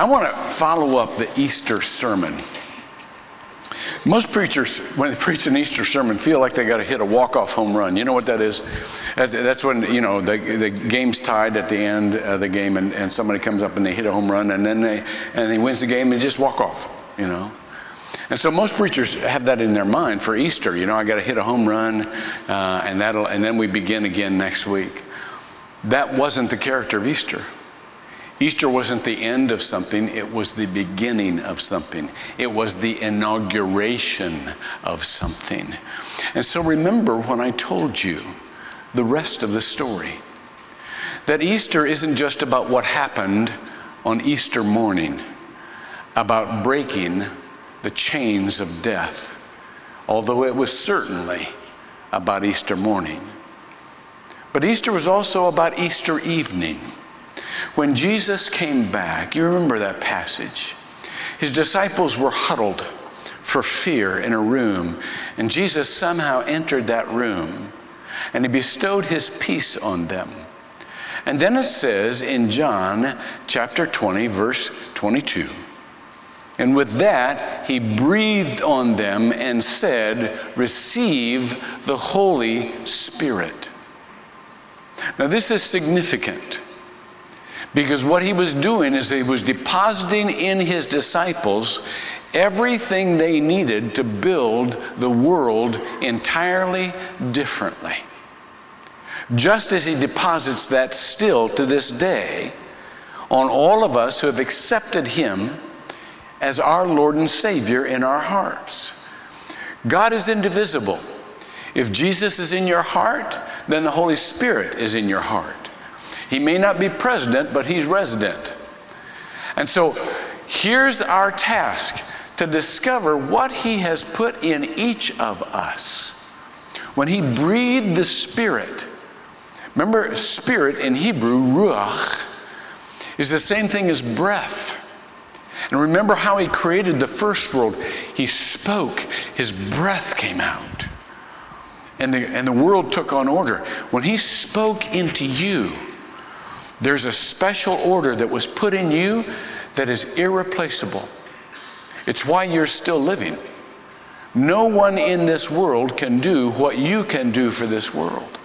I want to follow up the Easter sermon. Most preachers, when they preach an Easter sermon, feel like they got to hit a walk-off home run. You know what that is? That's when, you know, the game's tied at the end of the game, and somebody comes up and they hit a home run, and then he wins the game and just walk off, you know. And so most preachers have that in their mind for Easter. You know, I got to hit a home run, and then we begin again next week. That wasn't the character of Easter. Easter wasn't the end of something, it was the beginning of something. It was the inauguration of something. And so remember when I told you the rest of the story, that Easter isn't just about what happened on Easter morning, about breaking the chains of death, although it was certainly about Easter morning. But Easter was also about Easter evening. When Jesus came back, you remember that passage. His disciples were huddled for fear in a room, and Jesus somehow entered that room, and he bestowed his peace on them. And then it says in John chapter 20, verse 22, and with that he breathed on them and said, "Receive the Holy Spirit." Now this is significant. Because what he was doing is he was depositing in his disciples everything they needed to build the world entirely differently. Just as he deposits that still to this day on all of us who have accepted him as our Lord and Savior in our hearts. God is indivisible. If Jesus is in your heart, then the Holy Spirit is in your heart. He may not be president, but he's resident. And so here's our task, to discover what he has put in each of us. When he breathed the Spirit, remember Spirit in Hebrew, ruach, is the same thing as breath. And remember how he created the first world. He spoke, his breath came out. And the world took on order. When he spoke into you, there's a special order that was put in you that is irreplaceable. It's why you're still living. No one in this world can do what you can do for this world.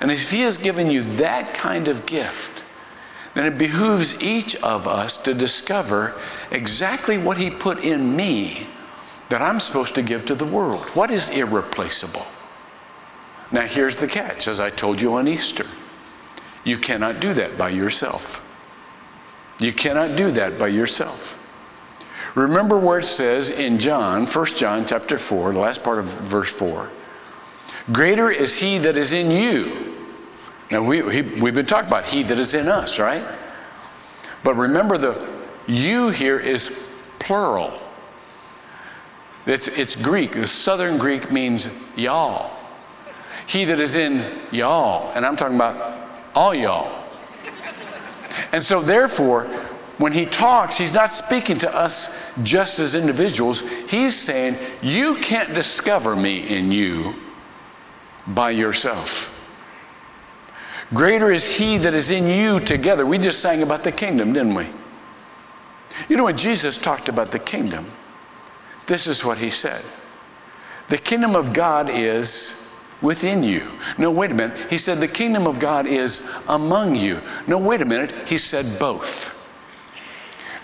And if he has given you that kind of gift, then it behooves each of us to discover exactly what he put in me that I'm supposed to give to the world. What is irreplaceable? Now here's the catch, as I told you on Easter. You cannot do that by yourself. You cannot do that by yourself. Remember where it says in John, 1 John chapter 4, the last part of verse 4, greater is he that is in you. Now we've been talking about he that is in us, right? But remember the you here is plural. It's Greek. The Southern Greek means y'all. He that is in y'all. And I'm talking about all y'all. And so therefore, when he talks, he's not speaking to us just as individuals. He's saying, you can't discover me in you by yourself. Greater is he that is in you together. We just sang about the kingdom, didn't we? You know, when Jesus talked about the kingdom, this is what he said. The kingdom of God is within you. No, wait a minute. He said the kingdom of God is among you. No, wait a minute. He said both.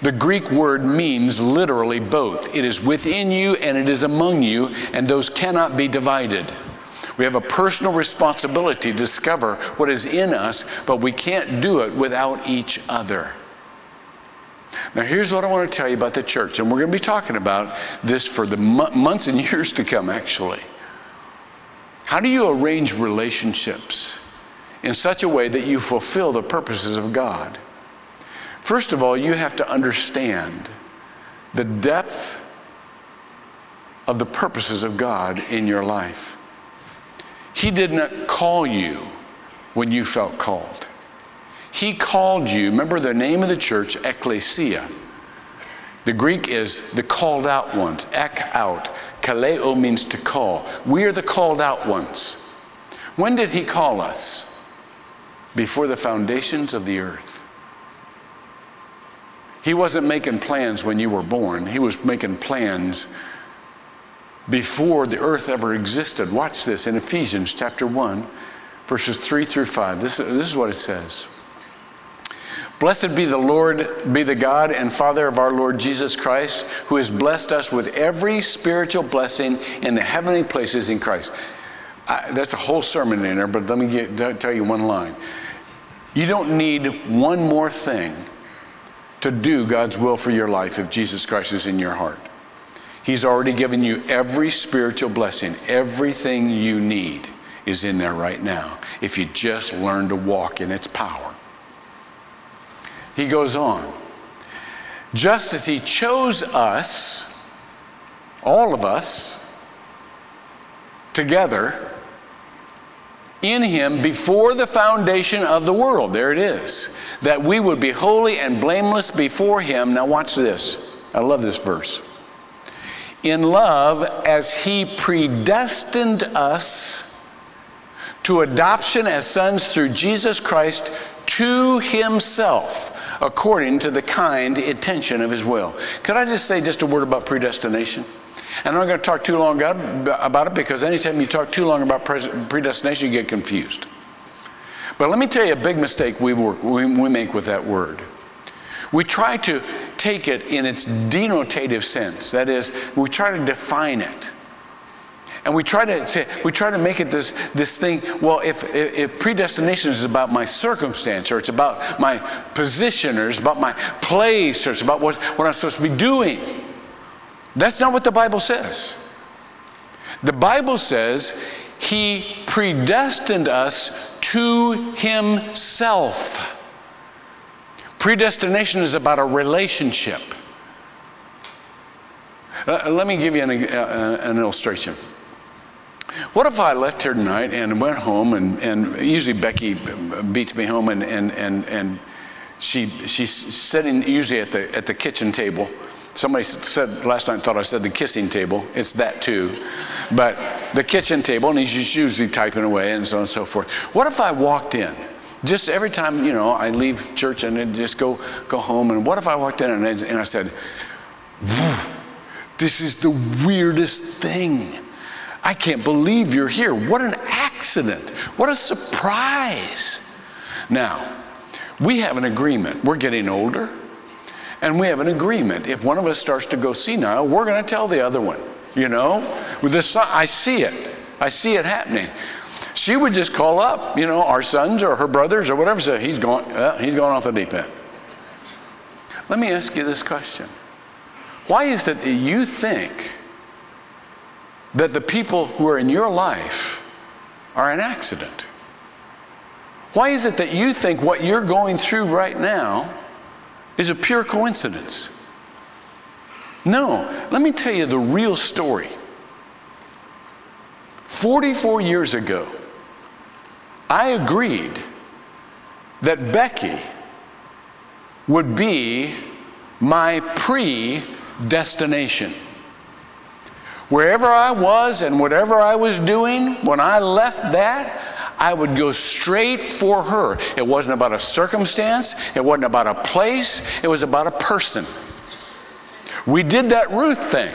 The Greek word means literally both. It is within you and it is among you, and those cannot be divided. We have a personal responsibility to discover what is in us, but we can't do it without each other. Now here's what I want to tell you about the church, and we're going to be talking about this for the months and years to come, actually. How do you arrange relationships in such a way that you fulfill the purposes of God? First of all, you have to understand the depth of the purposes of God in your life. He did not call you when you felt called. He called you, remember the name of the church, Ecclesia. The Greek is the called out ones, ek out. Kaleo means to call. We are the called out ones. When did he call us? Before the foundations of the earth. He wasn't making plans when you were born. He was making plans before the earth ever existed. Watch this in Ephesians chapter 1, verses 3 through 5. This is what it says. Blessed be the Lord, be the God and Father of our Lord Jesus Christ, who has blessed us with every spiritual blessing in the heavenly places in Christ. That's a whole sermon in there, but let me tell you one line. You don't need one more thing to do God's will for your life if Jesus Christ is in your heart. He's already given you every spiritual blessing. Everything you need is in there right now if you just learn to walk in its power. He goes on. Just as he chose us, all of us, together in him before the foundation of the world. There it is. That we would be holy and blameless before him. Now watch this. I love this verse. In love, as he predestined us to adoption as sons through Jesus Christ to himself, according to the kind intention of his will. Could I just say just a word about predestination? And I'm not going to talk too long about it, because anytime you talk too long about predestination, you get confused. But let me tell you a big mistake we make with that word. We try to take it in its denotative sense. That is, we try to define it. And we try to make it this thing, well, if predestination is about my circumstance, or it's about my position, or it's about my place, or it's about what I'm supposed to be doing. That's not what the Bible says. The Bible says he predestined us to himself. Predestination is about a relationship. Let me give you an illustration. What if I left here tonight and went home, and usually Becky beats me home, and she's sitting usually at the kitchen table. Somebody said last night, thought I said the kissing table. It's that too. But the kitchen table, and he's usually typing away and so on and so forth. What if I walked in? Just every time, I leave church and then just go home. And what if I walked in and I said, this is the weirdest thing. I can't believe you're here. What an accident. What a surprise. Now, we have an agreement. We're getting older. And we have an agreement. If one of us starts to go senile, we're going to tell the other one. With this, I see it. I see it happening. She would just call up, our sons or her brothers or whatever. So he's gone off the deep end. Let me ask you this question. Why is it that you think that the people who are in your life are an accident? Why is it that you think what you're going through right now is a pure coincidence? No, let me tell you the real story. 44 years ago, I agreed that Becky would be my predestination. Wherever I was and whatever I was doing, when I left that, I would go straight for her. It wasn't about a circumstance. It wasn't about a place. It was about a person. We did that Ruth thing.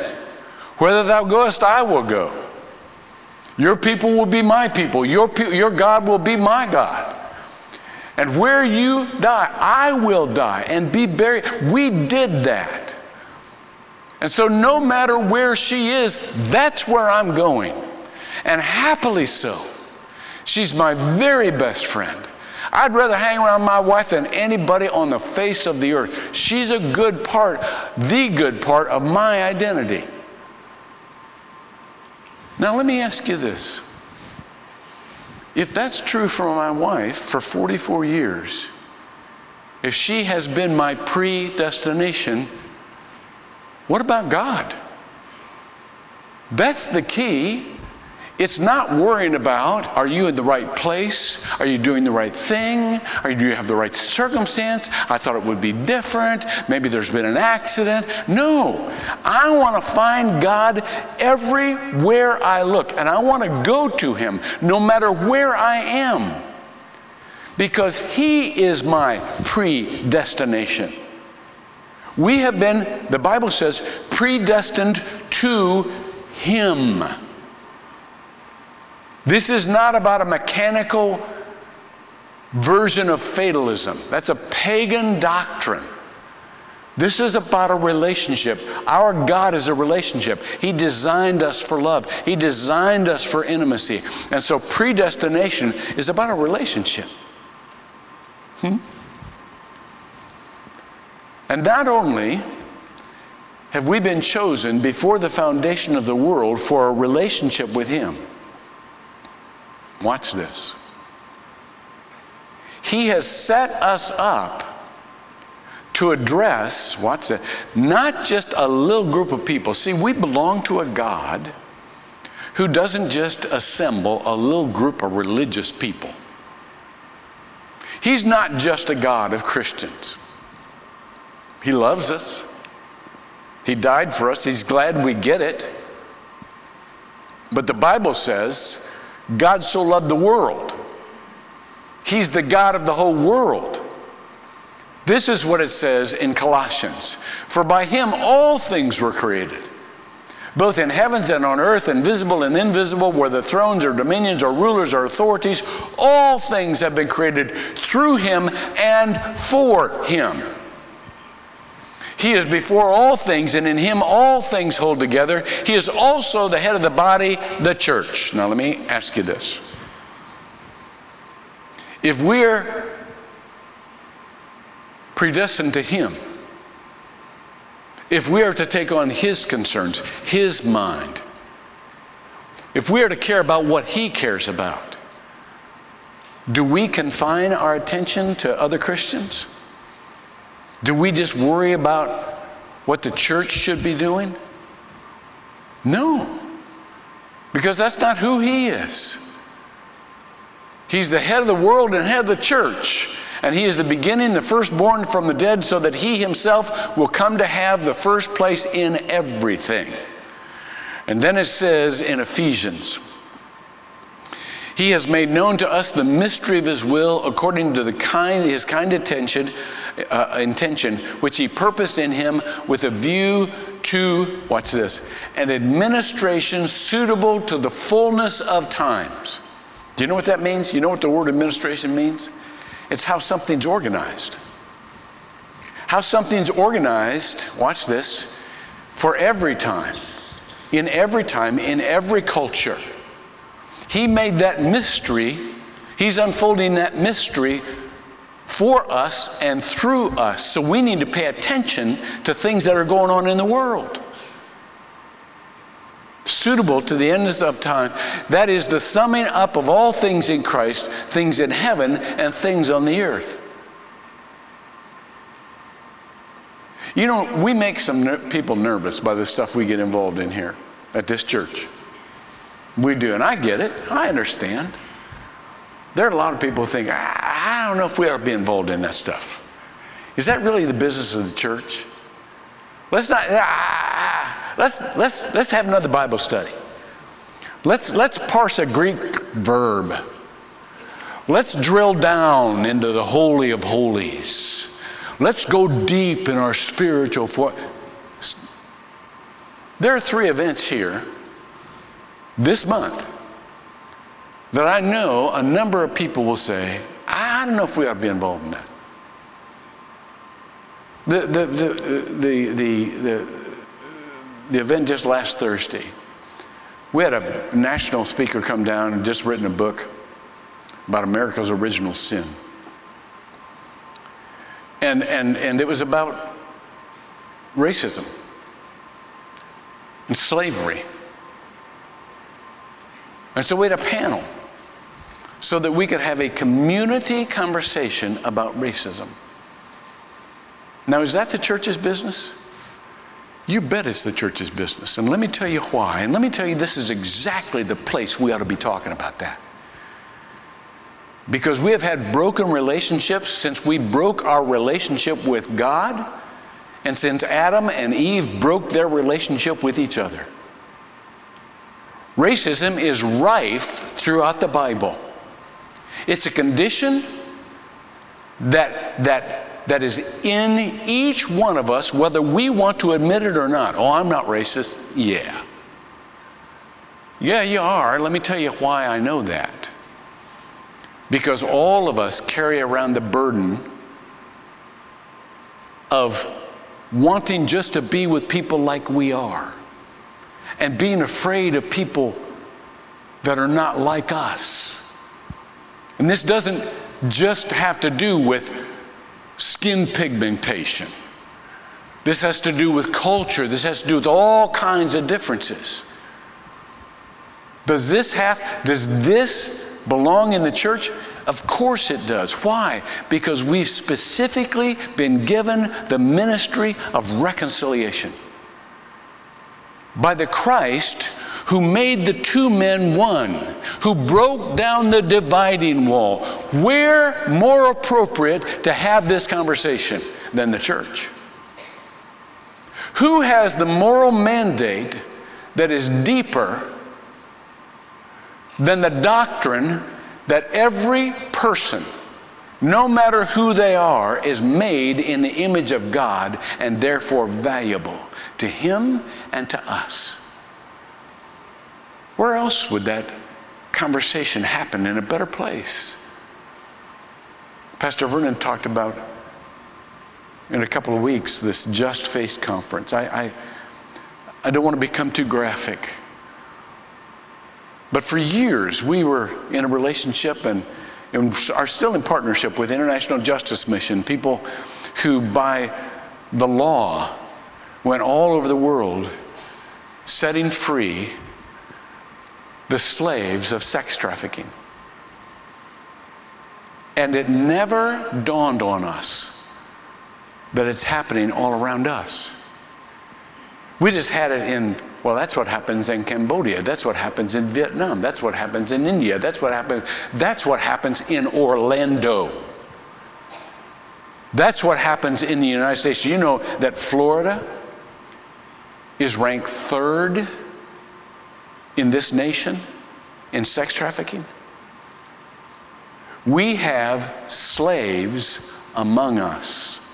Whether thou goest, I will go. Your people will be my people. Your God will be my God. And where you die, I will die and be buried. We did that. And so no matter where she is, that's where I'm going. And happily so. She's my very best friend. I'd rather hang around my wife than anybody on the face of the earth. She's a good part, the good part of my identity. Now let me ask you this. If that's true for my wife for 44 years, if she has been my predestination, what about God? That's the key. It's not worrying about, are you in the right place? Are you doing the right thing? Or do you have the right circumstance? I thought it would be different. Maybe there's been an accident. No, I want to find God everywhere I look. And I want to go to him no matter where I am. Because he is my predestination. We have been, the Bible says, predestined to Him. This is not about a mechanical version of fatalism. That's a pagan doctrine. This is about a relationship. Our God is a relationship. He designed us for love. He designed us for intimacy. And so predestination is about a relationship. And not only have we been chosen before the foundation of the world for a relationship with Him. Watch this. He has set us up to address, watch that, not just a little group of people. See, we belong to a God who doesn't just assemble a little group of religious people. He's not just a God of Christians. He loves us. He died for us. He's glad we get it. But the Bible says, God so loved the world. He's the God of the whole world. This is what it says in Colossians. For by Him all things were created, both in heavens and on earth, and visible and invisible, whether thrones or dominions or rulers or authorities. All things have been created through Him and for Him. He is before all things, and in Him all things hold together. He is also the head of the body, the church. Now let me ask you this. If we're predestined to Him, if we are to take on His concerns, His mind, if we are to care about what He cares about, do we confine our attention to other Christians? Do we just worry about what the church should be doing? No, because that's not who He is. He's the head of the world and head of the church, and He is the beginning, the firstborn from the dead, so that He Himself will come to have the first place in everything. And then it says in Ephesians, He has made known to us the mystery of His will according to His kind intention, which He purposed in Him with a view to, watch this, an administration suitable to the fullness of times. Do you know what that means? You know what the word administration means? It's how something's organized. How something's organized, watch this, for every time, in every culture. He made that mystery, He's unfolding that mystery for us and through us. So we need to pay attention to things that are going on in the world. Suitable to the end of time, that is the summing up of all things in Christ, things in heaven and things on the earth. You know, we make some people nervous by the stuff we get involved in here at this church. We do, and I get it. I understand. There are a lot of people who think, I don't know if we ought to be involved in that stuff. Is that really the business of the church? Let's not. Let's have another Bible study. Let's parse a Greek verb. Let's drill down into the holy of holies. Let's go deep in our spiritual. There are three events here this month that I know a number of people will say, I don't know if we ought to be involved in that. The event just last Thursday, we had a national speaker come down and just written a book about America's original sin. And it was about racism and slavery. And so we had a panel so that we could have a community conversation about racism. Now, is that the church's business? You bet it's the church's business. And let me tell you why. And let me tell you, this is exactly the place we ought to be talking about that. Because we have had broken relationships since we broke our relationship with God, and since Adam and Eve broke their relationship with each other. Racism is rife throughout the Bible. It's a condition that that is in each one of us, whether we want to admit it or not. Oh, I'm not racist. Yeah. Yeah, you are. Let me tell you why I know that. Because all of us carry around the burden of wanting just to be with people like we are and being afraid of people that are not like us. And this doesn't just have to do with skin pigmentation. This has to do with culture. This has to do with all kinds of differences. Does this belong in the church? Of course it does. Why? Because we've specifically been given the ministry of reconciliation by the Christ who made the two men one, who broke down the dividing wall. We're more appropriate to have this conversation than the church. Who has the moral mandate that is deeper than the doctrine that every person, no matter who they are, is made in the image of God and therefore valuable to Him and to us? Where else would that conversation happen in a better place? Pastor Vernon talked about, in a couple of weeks, this Just Faith Conference. I don't want to become too graphic. But for years, we were in a relationship and are still in partnership with International Justice Mission, people who, by the law, went all over the world setting free the slaves of sex trafficking. And it never dawned on us that it's happening all around us. We just had it in, well, that's what happens in Cambodia. That's what happens in Vietnam. That's what happens in India. That's what happens in Orlando. That's what happens in the United States. You know that Florida is ranked third in this nation in sex trafficking? We have slaves among us.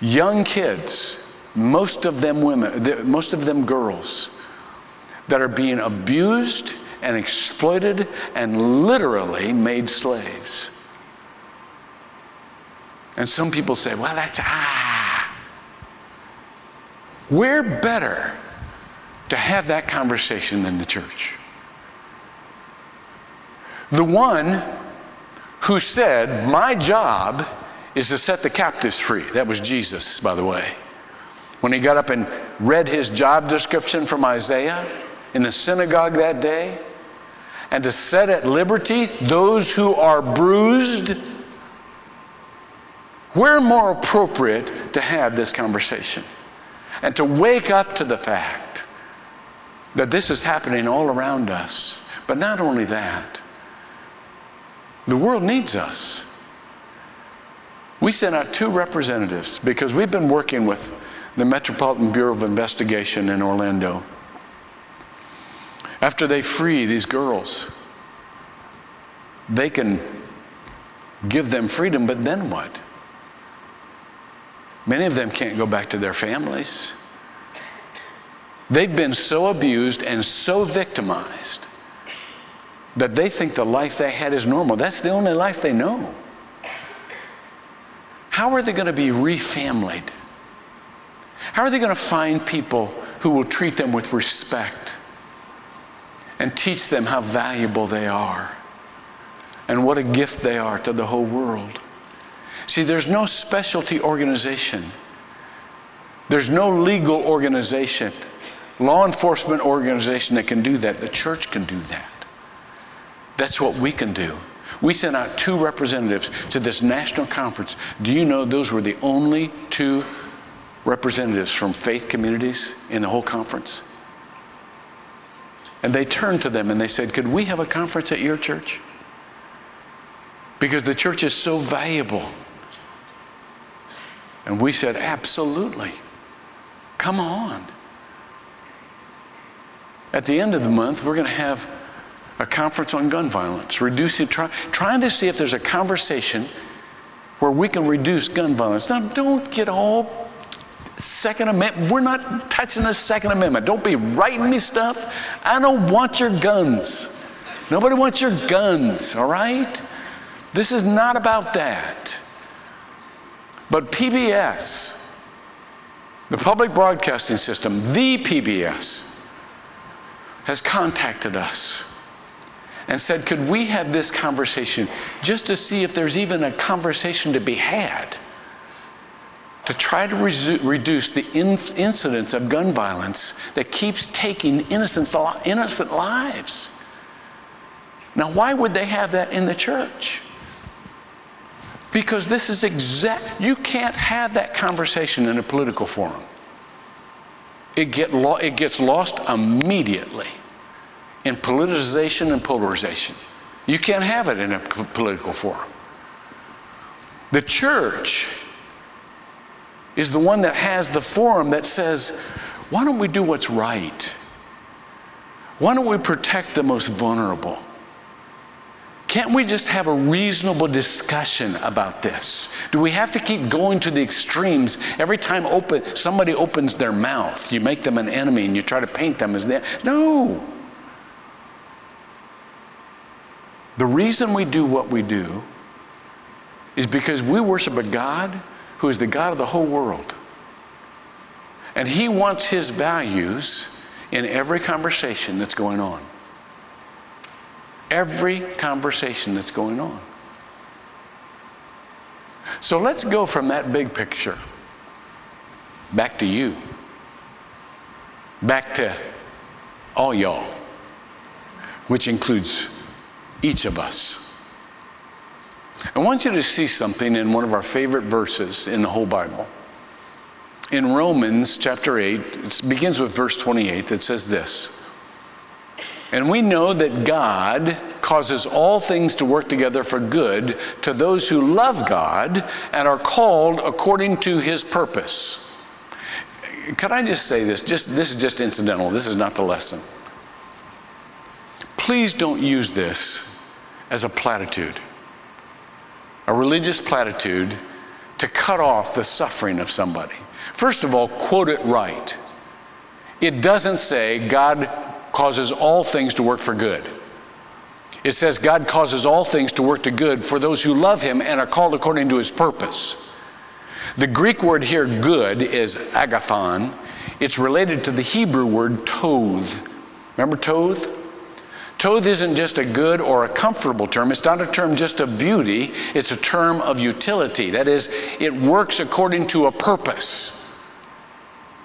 Young kids, most of them women, most of them girls, that are being abused and exploited and literally made slaves. And some people say, well, that's. We're better to have that conversation than the church. The one who said, my job is to set the captives free. That was Jesus, by the way. When he got up and read his job description from Isaiah in the synagogue that day, and to set at liberty those who are bruised, we're more appropriate to have this conversation and to wake up to the fact that this is happening all around us. But not only that, the world needs us. We sent out two representatives because we've been working with the Metropolitan Bureau of Investigation in Orlando. After they free these girls, they can give them freedom, but then what? Many of them can't go back to their families. They've been so abused and so victimized that they think the life they had is normal. That's the only life they know. How are they going to be refamilied? How are they going to find people who will treat them with respect and teach them how valuable they are and what a gift they are to the whole world? See, there's no specialty organization. There's no legal organization, law enforcement organization that can do that. The church can do that. That's what we can do. We sent out two representatives to this national conference. Do you know those were the only two representatives from faith communities in the whole conference? And they turned to them and they said, could we have a conference at your church? Because the church is so valuable. And we said, absolutely. Come on. At the end of the month, we're going to have a conference on gun violence, reducing, trying to see if there's a conversation where we can reduce gun violence. Now, don't get all Second Amendment. We're not touching the Second Amendment. Don't be writing me stuff. I don't want your guns. Nobody wants your guns, all right? This is not about that. But PBS, the Public Broadcasting System, the PBS, has contacted us and said, could we have this conversation just to see if there's even a conversation to be had to try to reduce the incidence of gun violence that keeps taking innocent lives. Now, why would they have that in the church? Because this is you can't have that conversation in a political forum. It gets lost immediately in politicization and polarization. You can't have it in a political forum. The church is the one that has the forum that says, why don't we do what's right? Why don't we protect the most vulnerable? Can't we just have a reasonable discussion about this? Do we have to keep going to the extremes every time somebody opens their mouth? You make them an enemy and you try to paint them as no. The reason we do what we do is because we worship a God who is the God of the whole world. And He wants His values in every conversation that's going on. Every conversation that's going on. So let's go from that big picture back to you, back to all y'all, which includes each of us. I want you to see something in one of our favorite verses in the whole Bible. In Romans chapter 8, it begins with verse 28 that says this, and we know that God causes all things to work together for good to those who love God and are called according to His purpose. Could I just say this? This is just incidental. This is not the lesson. Please don't use this as a platitude, a religious platitude to cut off the suffering of somebody. First of all, quote it right. It doesn't say God causes all things to work for good. It says God causes all things to work to good for those who love Him and are called according to His purpose. The Greek word here, good, is agathon. It's related to the Hebrew word toth. Remember toth? Toth isn't just a good or a comfortable term. It's not a term just of beauty. It's a term of utility. That is, it works according to a purpose.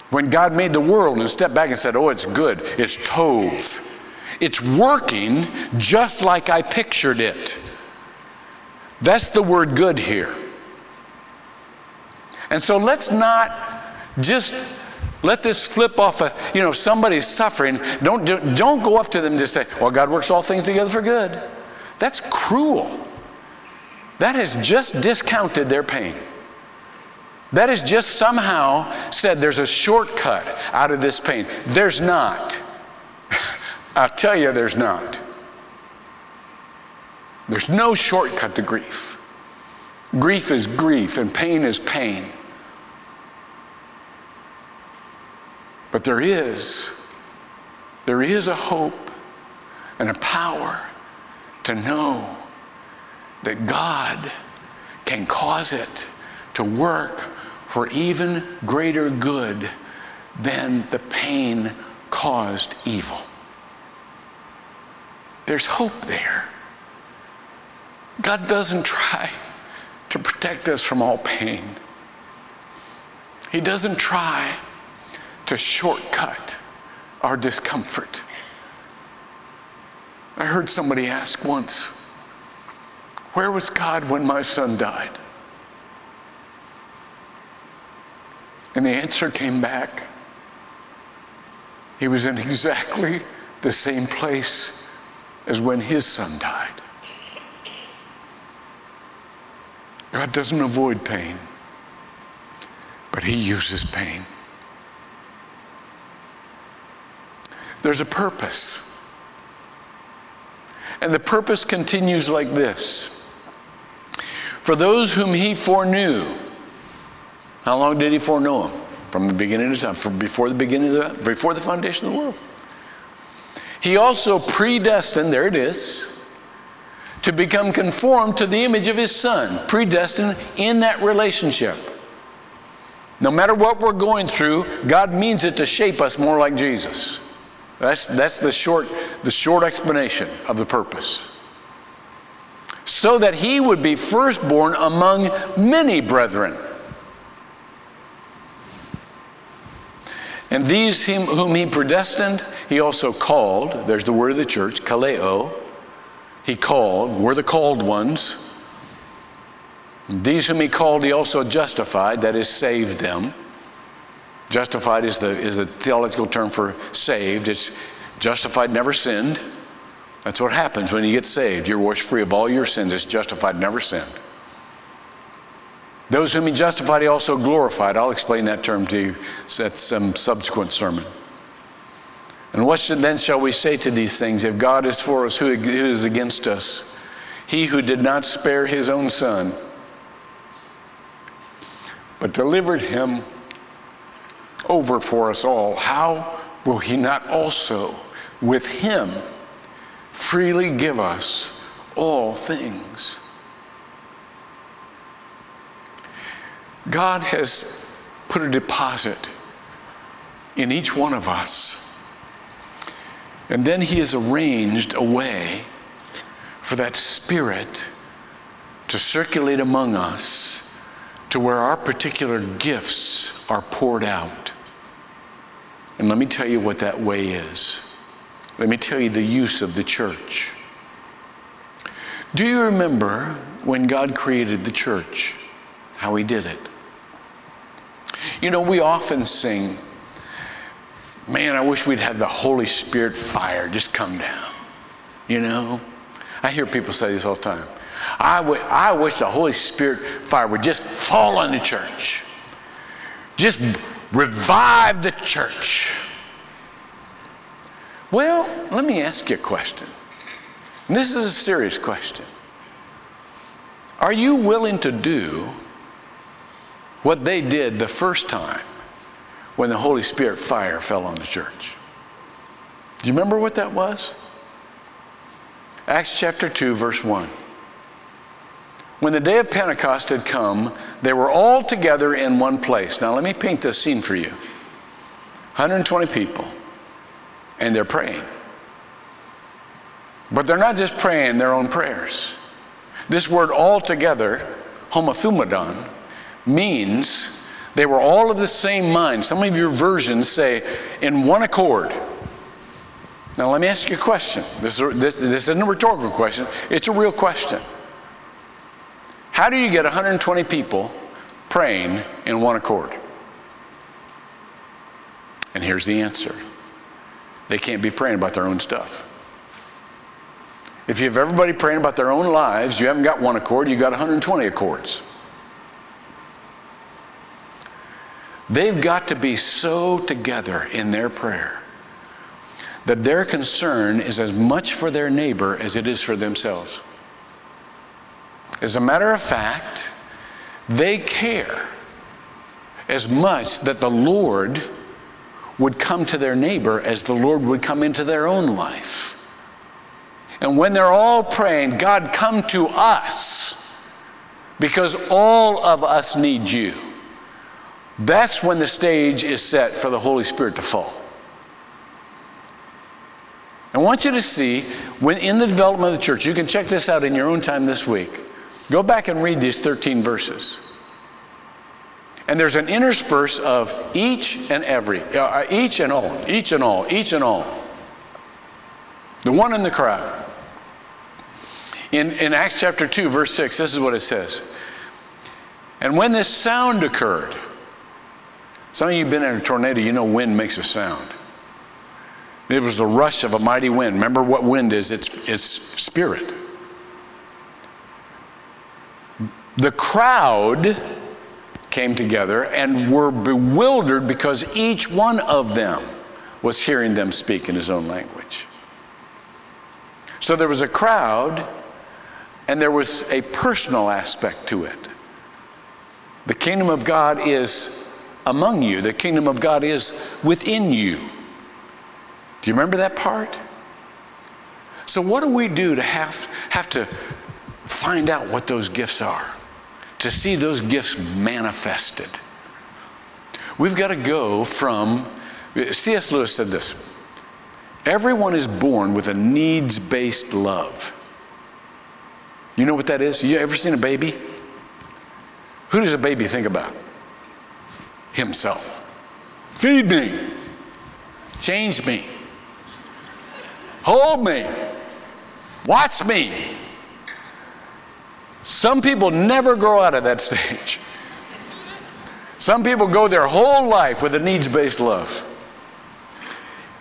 When God made the world and stepped back and said, oh, it's good, it's toth. It's working just like I pictured it. That's the word good here. And so let's not just let this flip off somebody's suffering. Don't go up to them and just say, well, God works all things together for good. That's cruel. That has just discounted their pain. That has just somehow said there's a shortcut out of this pain. There's not. I'll tell you, there's not. There's no shortcut to grief. Grief is grief and pain is pain. But there is a hope and a power to know that God can cause it to work for even greater good than the pain caused evil. There's hope there. God doesn't try to protect us from all pain. He doesn't try to shortcut our discomfort. I heard somebody ask once, where was God when my son died? And the answer came back, He was in exactly the same place as when his son died. God doesn't avoid pain, but He uses pain. There's a purpose. And the purpose continues like this. For those whom he foreknew. How long did he foreknow them? From the beginning of time, from before the beginning of the, before the foundation of the world. He also predestined, there it is, to become conformed to the image of his son. Predestined in that relationship. No matter what we're going through, God means it to shape us more like Jesus. That's the short explanation of the purpose. So that he would be firstborn among many brethren. And these whom he predestined, he also called. There's the word of the church, kaleo. He called. We're the called ones. And these whom he called, he also justified. That is, saved them. Justified is the theological term for saved. It's justified, never sinned. That's what happens when you get saved. You're washed free of all your sins. It's justified, never sinned. Those whom he justified, he also glorified. I'll explain that term to you. That's some subsequent sermon. And what then shall we say to these things? If God is for us, who is against us? He who did not spare his own son, but delivered him over for us all, how will he not also with him freely give us all things? God has put a deposit in each one of us. And then he has arranged a way for that spirit to circulate among us to where our particular gifts are poured out. And let me tell you what that way is. Let me tell you the use of the church. Do you remember when God created the church? How he did it. You know, we often sing, man, I wish we'd had the Holy Spirit fire just come down. You know, I hear people say this all the time. I wish the Holy Spirit fire would just fall on the church. Just revive the church. Well, let me ask you a question. And this is a serious question. Are you willing to do what they did the first time when the Holy Spirit fire fell on the church? Do you remember what that was? Acts chapter 2, verse 1. When the day of Pentecost had come, they were all together in one place. Now let me paint this scene for you. 120 people, and they're praying. But they're not just praying their own prayers. This word all together, homothumedon, means they were all of the same mind. Some of your versions say, in one accord. Now let me ask you a question. This isn't a rhetorical question. It's a real question. How do you get 120 people praying in one accord? And here's the answer. They can't be praying about their own stuff. If you have everybody praying about their own lives, you haven't got one accord, you've got 120 accords. They've got to be so together in their prayer that their concern is as much for their neighbor as it is for themselves. As a matter of fact, they care as much that the Lord would come to their neighbor as the Lord would come into their own life. And when they're all praying, God, come to us because all of us need you. That's when the stage is set for the Holy Spirit to fall. I want you to see, when in the development of the church, you can check this out in your own time this week. Go back and read these 13 verses. And there's an intersperse of each and all. The one in the crowd. In Acts chapter 2, verse 6, this is what it says. And when this sound occurred, some of you have been in a tornado, you know wind makes a sound. It was the rush of a mighty wind. Remember what wind is, it's spirit. The crowd came together and were bewildered because each one of them was hearing them speak in his own language. So there was a crowd And there was a personal aspect to it. The kingdom of God is among you. The kingdom of God is within you. Do you remember that part? So what do we do to have to find out what those gifts are? To see those gifts manifested? We've got to go from, C.S. Lewis said this, everyone is born with a needs-based love. You know what that is? You ever seen a baby? Who does a baby think about? Himself. Feed me. Change me. Hold me. Watch me. Some people never grow out of that stage. Some people go their whole life with a needs-based love.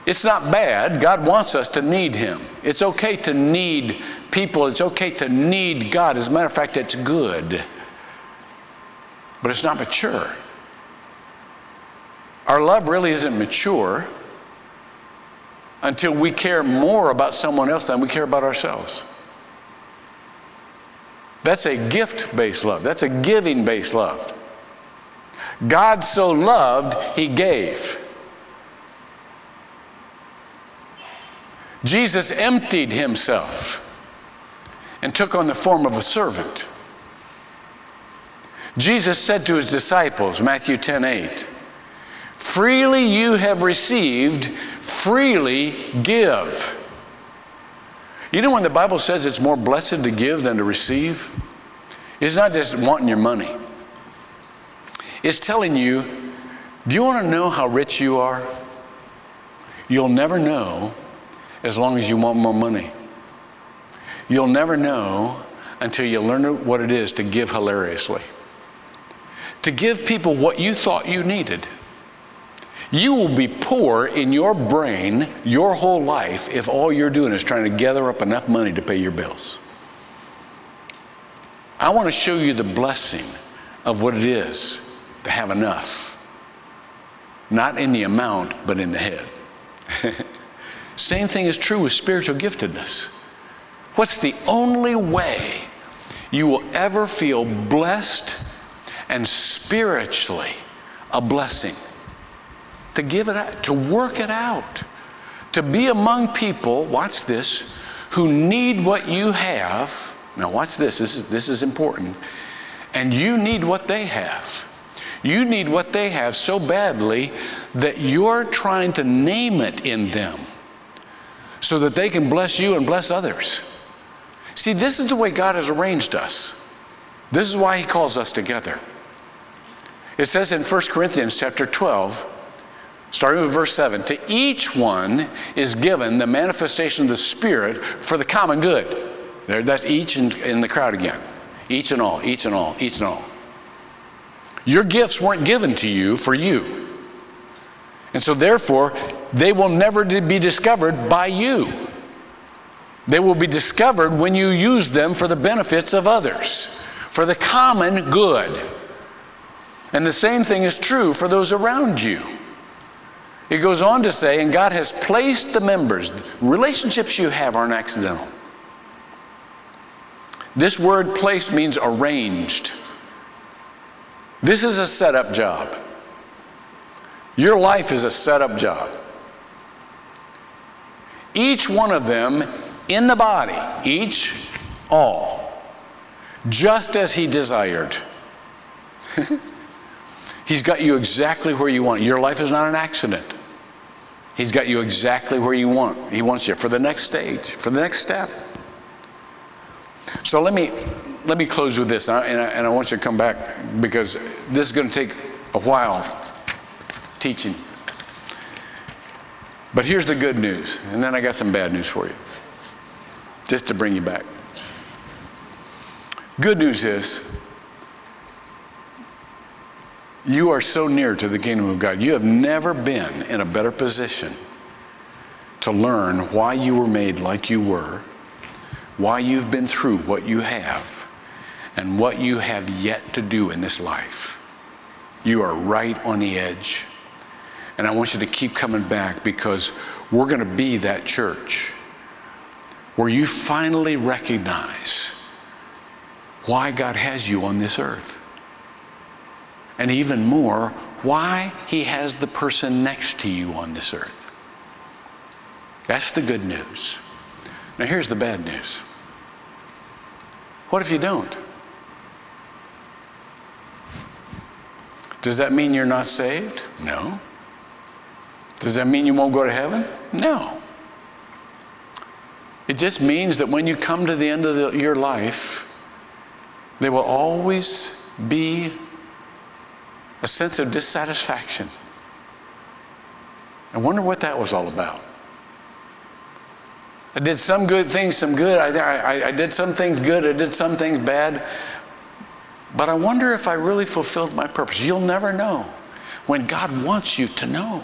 It's not bad. God wants us to need Him. It's okay to need people. It's okay to need God. As a matter of fact, it's good. But it's not mature. Our love really isn't mature until we care more about someone else than we care about ourselves. That's a gift-based love. That's a giving-based love. God so loved, He gave. Jesus emptied Himself and took on the form of a servant. Jesus said to His disciples, Matthew 10:8, freely you have received, freely give. You know when the Bible says it's more blessed to give than to receive? It's not just wanting your money. It's telling you, do you want to know how rich you are? You'll never know as long as you want more money. You'll never know until you learn what it is to give hilariously. To give people what you thought you needed. You will be poor in your brain your whole life if all you're doing is trying to gather up enough money to pay your bills. I want to show you the blessing of what it is to have enough. Not in the amount, but in the head. Same thing is true with spiritual giftedness. What's the only way you will ever feel blessed and spiritually a blessing? To give it out, to work it out, to be among people, watch this, who need what you have. Now watch this, this is important. And you need what they have. You need what they have so badly that you're trying to name it in them so that they can bless you and bless others. See, this is the way God has arranged us. This is why He calls us together. It says in 1 Corinthians chapter 12, starting with verse 7, to each one is given the manifestation of the Spirit for the common good. There, that's each in the crowd again. Each and all, each and all, each and all. Your gifts weren't given to you for you. And so therefore, they will never be discovered by you. They will be discovered when you use them for the benefits of others, for the common good. And the same thing is true for those around you. It goes on to say, and God has placed the members. Relationships you have aren't accidental. This word placed means arranged. This is a setup job. Your life is a setup job. Each one of them in the body, each, all, just as He desired. He's got you exactly where you want. Your life is not an accident. He's got you exactly where you want. He wants you for the next stage, for the next step. So let me close with this, and I want you to come back because this is going to take a while teaching. But here's the good news, and then I got some bad news for you, just to bring you back. Good news is, you are so near to the kingdom of God. You have never been in a better position to learn why you were made like you were, why you've been through what you have, and what you have yet to do in this life. You are right on the edge. And I want you to keep coming back because we're going to be that church where you finally recognize why God has you on this earth. And even more, why He has the person next to you on this earth. That's the good news. Now here's the bad news. What if you don't? Does that mean you're not saved? No. Does that mean you won't go to heaven? No. It just means that when you come to the end of your life, there will always be a sense of dissatisfaction. I wonder what that was all about. I did some good things, I did some things good, I did some things bad. But I wonder if I really fulfilled my purpose. You'll never know when God wants you to know.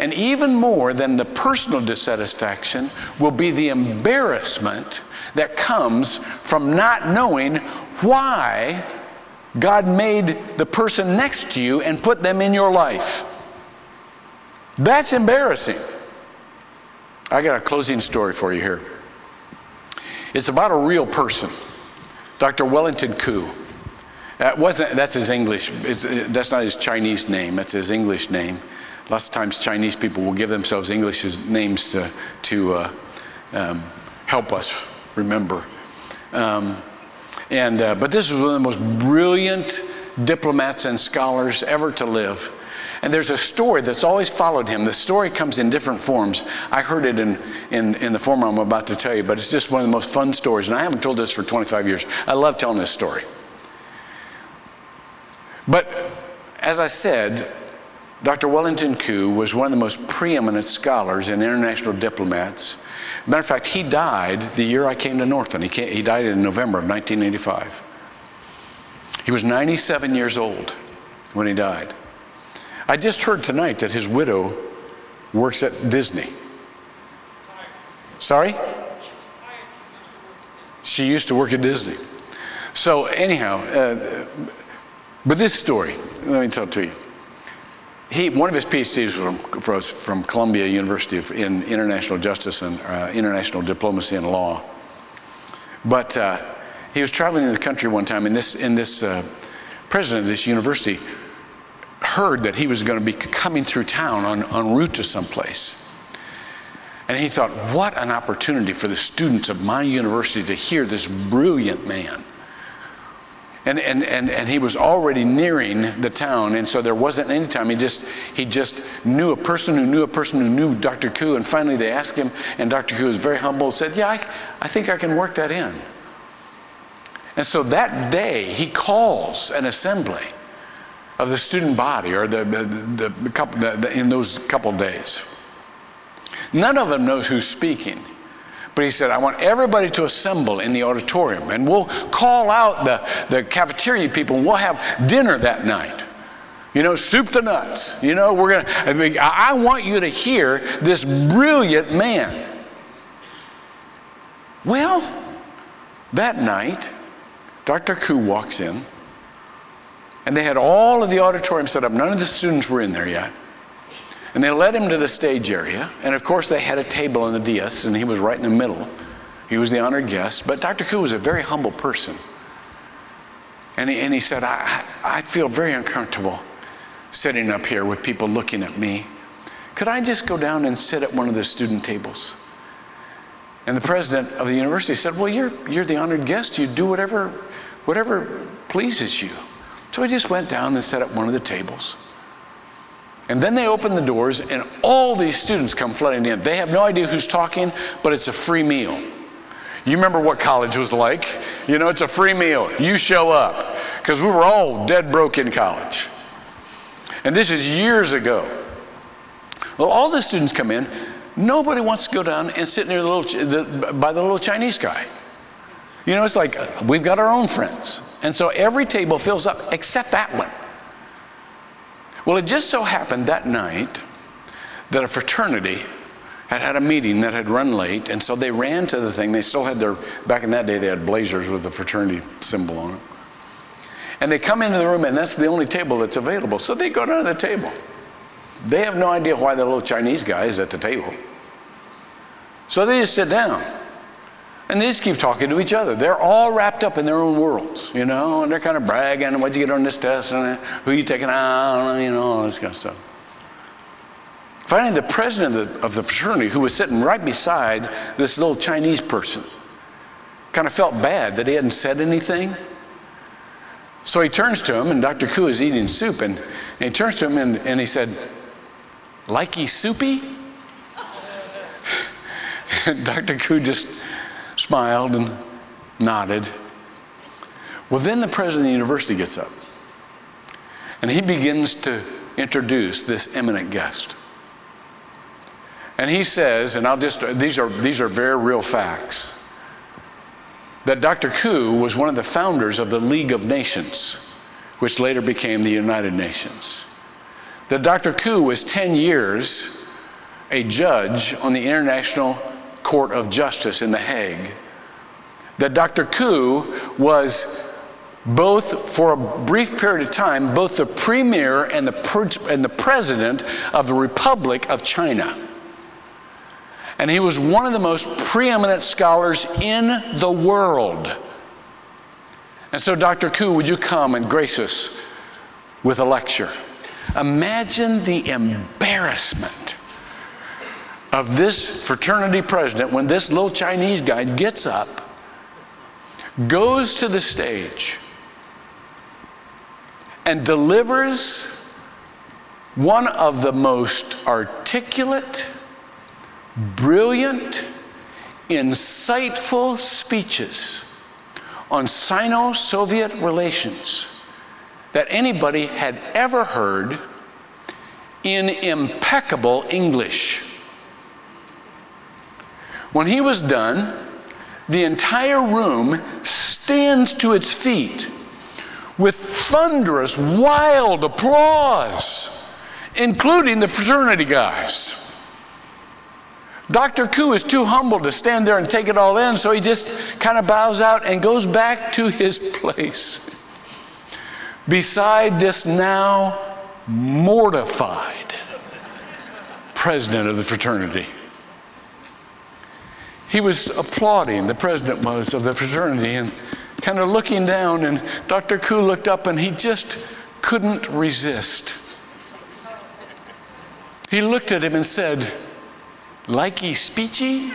And even more than the personal dissatisfaction will be the embarrassment that comes from not knowing why God made the person next to you and put them in your life. That's embarrassing. I got a closing story for you here. It's about a real person, Dr. Wellington Koo. That's his English. That's not his Chinese name. That's his English name. Lots of times Chinese people will give themselves English names to help us remember. But this was one of the most brilliant diplomats and scholars ever to live. And there's a story that's always followed him. The story comes in different forms. I heard it in the form I'm about to tell you, but it's just one of the most fun stories. And I haven't told this for 25 years. I love telling this story. But as I said, Dr. Wellington Koo was one of the most preeminent scholars and international diplomats. Matter of fact, he died the year I came to Northland. He died in November of 1985. He was 97 years old when he died. I just heard tonight that his widow works at Disney. Sorry? She used to work at Disney. So anyhow, but this story, let me tell it to you. One of his PhDs was from Columbia University in International Justice and International Diplomacy and Law. But he was traveling in the country one time, and this president of this university heard that he was going to be coming through town en route to someplace. And he thought, what an opportunity for the students of my university to hear this brilliant man. And he was already nearing the town, and so there wasn't any time. He just knew a person who knew a person who knew Dr. Koo, and finally they asked him, and Dr. Koo was very humble and said, yeah, I think I can work that in. And so that day he calls an assembly of the student body, or in those couple days. None of them knows who's speaking. But he said, I want everybody to assemble in the auditorium, and we'll call out the cafeteria people, and we'll have dinner that night. You know, soup to nuts. You know, I want you to hear this brilliant man. Well, that night, Dr. Koo walks in, and they had all of the auditorium set up. None of the students were in there yet. And they led him to the stage area, and of course they had a table on the dais, and he was right in the middle. He was the honored guest, but Dr. Koo was a very humble person. And he said, I feel very uncomfortable sitting up here with people looking at me. Could I just go down and sit at one of the student tables? And the president of the university said, well, you're the honored guest, you do whatever pleases you. So he just went down and sat at one of the tables. And then they open the doors, and all these students come flooding in. They have no idea who's talking, but it's a free meal. You remember what college was like. You know, it's a free meal. You show up. Because we were all dead broke in college. And this is years ago. Well, all the students come in. Nobody wants to go down and sit near by the little Chinese guy. You know, it's like, we've got our own friends. And so every table fills up except that one. Well, it just so happened that night that a fraternity had had a meeting that had run late, and so they ran to the thing. They still had back in that day, they had blazers with the fraternity symbol on it. And they come into the room, and that's the only table that's available. So they go down to the table. They have no idea why the little Chinese guy is at the table. So they just sit down. And they just keep talking to each other. They're all wrapped up in their own worlds, you know, and they're kind of bragging, what'd you get on this test, and who you taking out, you know, all this kind of stuff. Finally, the president of the fraternity, who was sitting right beside this little Chinese person, kind of felt bad that he hadn't said anything. So he turns to him, and Dr. Koo is eating soup, and he turns to him and he said, "Likey soupy?" And Dr. Koo just smiled and nodded. Well, then the president of the university gets up, and he begins to introduce this eminent guest. And he says, and I'll just, these are very real facts, that Dr. Koo was one of the founders of the League of Nations, which later became the United Nations. That Dr. Koo was 10 years a judge on the International Court of Justice in The Hague. That Dr. Koo was both, for a brief period of time, both the premier and the president of the Republic of China. And he was one of the most preeminent scholars in the world. And so, Dr. Koo, would you come and grace us with a lecture? Imagine the embarrassment of this fraternity president when this little Chinese guy gets up, goes to the stage, and delivers one of the most articulate, brilliant, insightful speeches on Sino-Soviet relations that anybody had ever heard in impeccable English. When he was done, the entire room stands to its feet with thunderous, wild applause, including the fraternity guys. Dr. Koo is too humble to stand there and take it all in, so he just kind of bows out and goes back to his place beside this now mortified president of the fraternity. He was applauding, the president was, of the fraternity, and kind of looking down, and Dr. Koo looked up and he just couldn't resist. He looked at him and said, "Likey speechy?"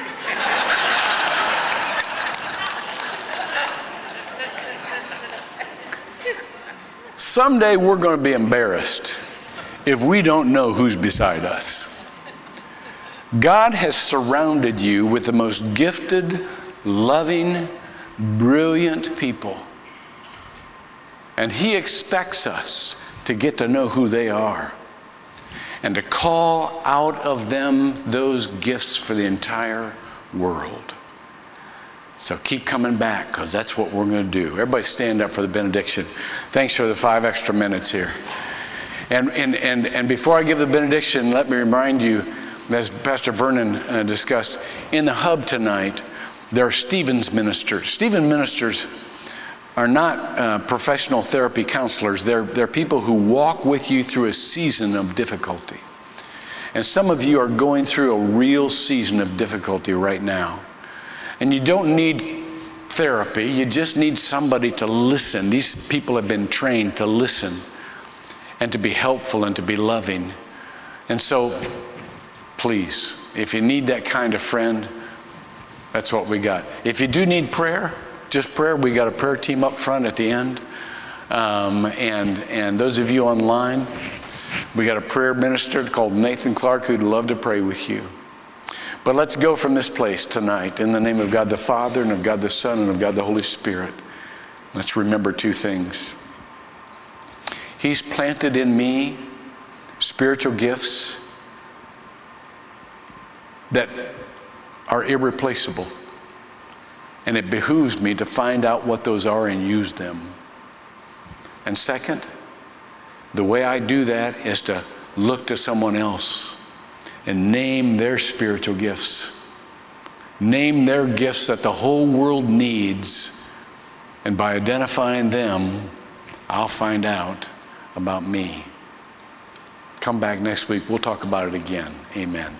Someday we're going to be embarrassed if we don't know who's beside us. God has surrounded you with the most gifted, loving, brilliant people. And He expects us to get to know who they are, and to call out of them those gifts for the entire world. So keep coming back, because that's what we're going to do. Everybody stand up for the benediction. Thanks for the 5 extra minutes here. And before I give the benediction, let me remind you, as Pastor Vernon discussed, in the hub tonight, there are Stephen's ministers. Stephen's ministers are not professional therapy counselors. They're people who walk with you through a season of difficulty. And some of you are going through a real season of difficulty right now. And you don't need therapy, you just need somebody to listen. These people have been trained to listen and to be helpful and to be loving. And so, please, if you need that kind of friend, that's what we got. If you do need prayer, just prayer. We got a prayer team up front at the end. And those of you online, we got a prayer minister called Nathan Clark who'd love to pray with you. But let's go from this place tonight in the name of God the Father and of God the Son and of God the Holy Spirit. Let's remember 2 things. He's planted in me spiritual gifts that are irreplaceable. And it behooves me to find out what those are and use them. And second, the way I do that is to look to someone else and name their spiritual gifts. Name their gifts that the whole world needs. And by identifying them, I'll find out about me. Come back next week. We'll talk about it again. Amen.